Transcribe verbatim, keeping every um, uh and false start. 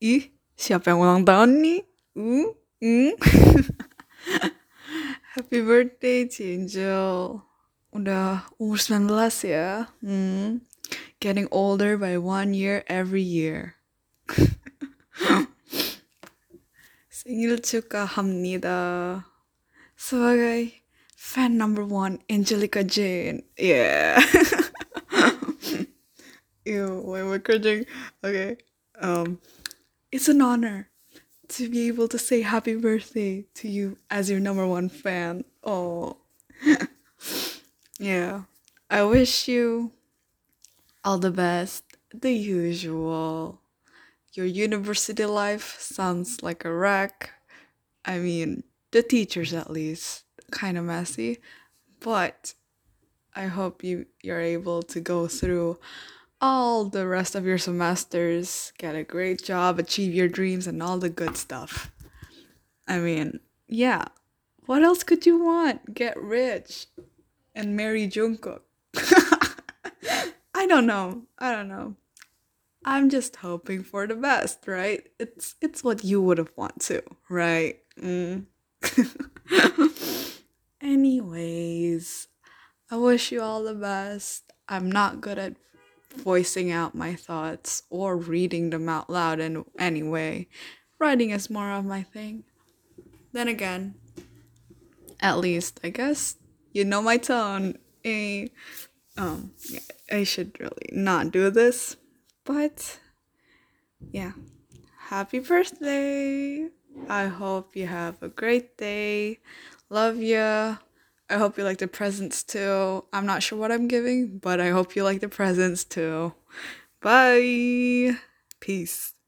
Ih, siapa yang ulang tahun nih? Uh, uh. Happy birthday, Jingel. Udah umur sembilan belas ya. Hmm. Getting older by one year every year. 생일 축하합니다. Sebagai fan number one, Angelica Jane. Yeah. Ew, why am I cringing? Okay. Um, it's an honor to be able to say happy birthday to you as your number one fan. Oh. Yeah. I wish you all the best, the usual. Your university life sounds like a wreck. I mean, the teachers at least, kind of messy. But I hope you, you're able to go through all the rest of your semesters, get a great job, achieve your dreams, and all the good stuff. I mean, yeah. What else could you want? Get rich and marry Jungkook. I don't know. I don't know. I'm just hoping for the best, right? It's it's what you would have wanted to, right? Mm. Anyways, I wish you all the best. I'm not good at voicing out my thoughts or reading them out loud in any way. Writing is more of my thing. Then again, at least, I guess, you know my tone. Eh? Um, I should really not do this. But, yeah, happy birthday. I hope you have a great day. Love ya. I hope you like the presents too. I'm not sure what I'm giving, but I hope you like the presents too. Bye. Peace.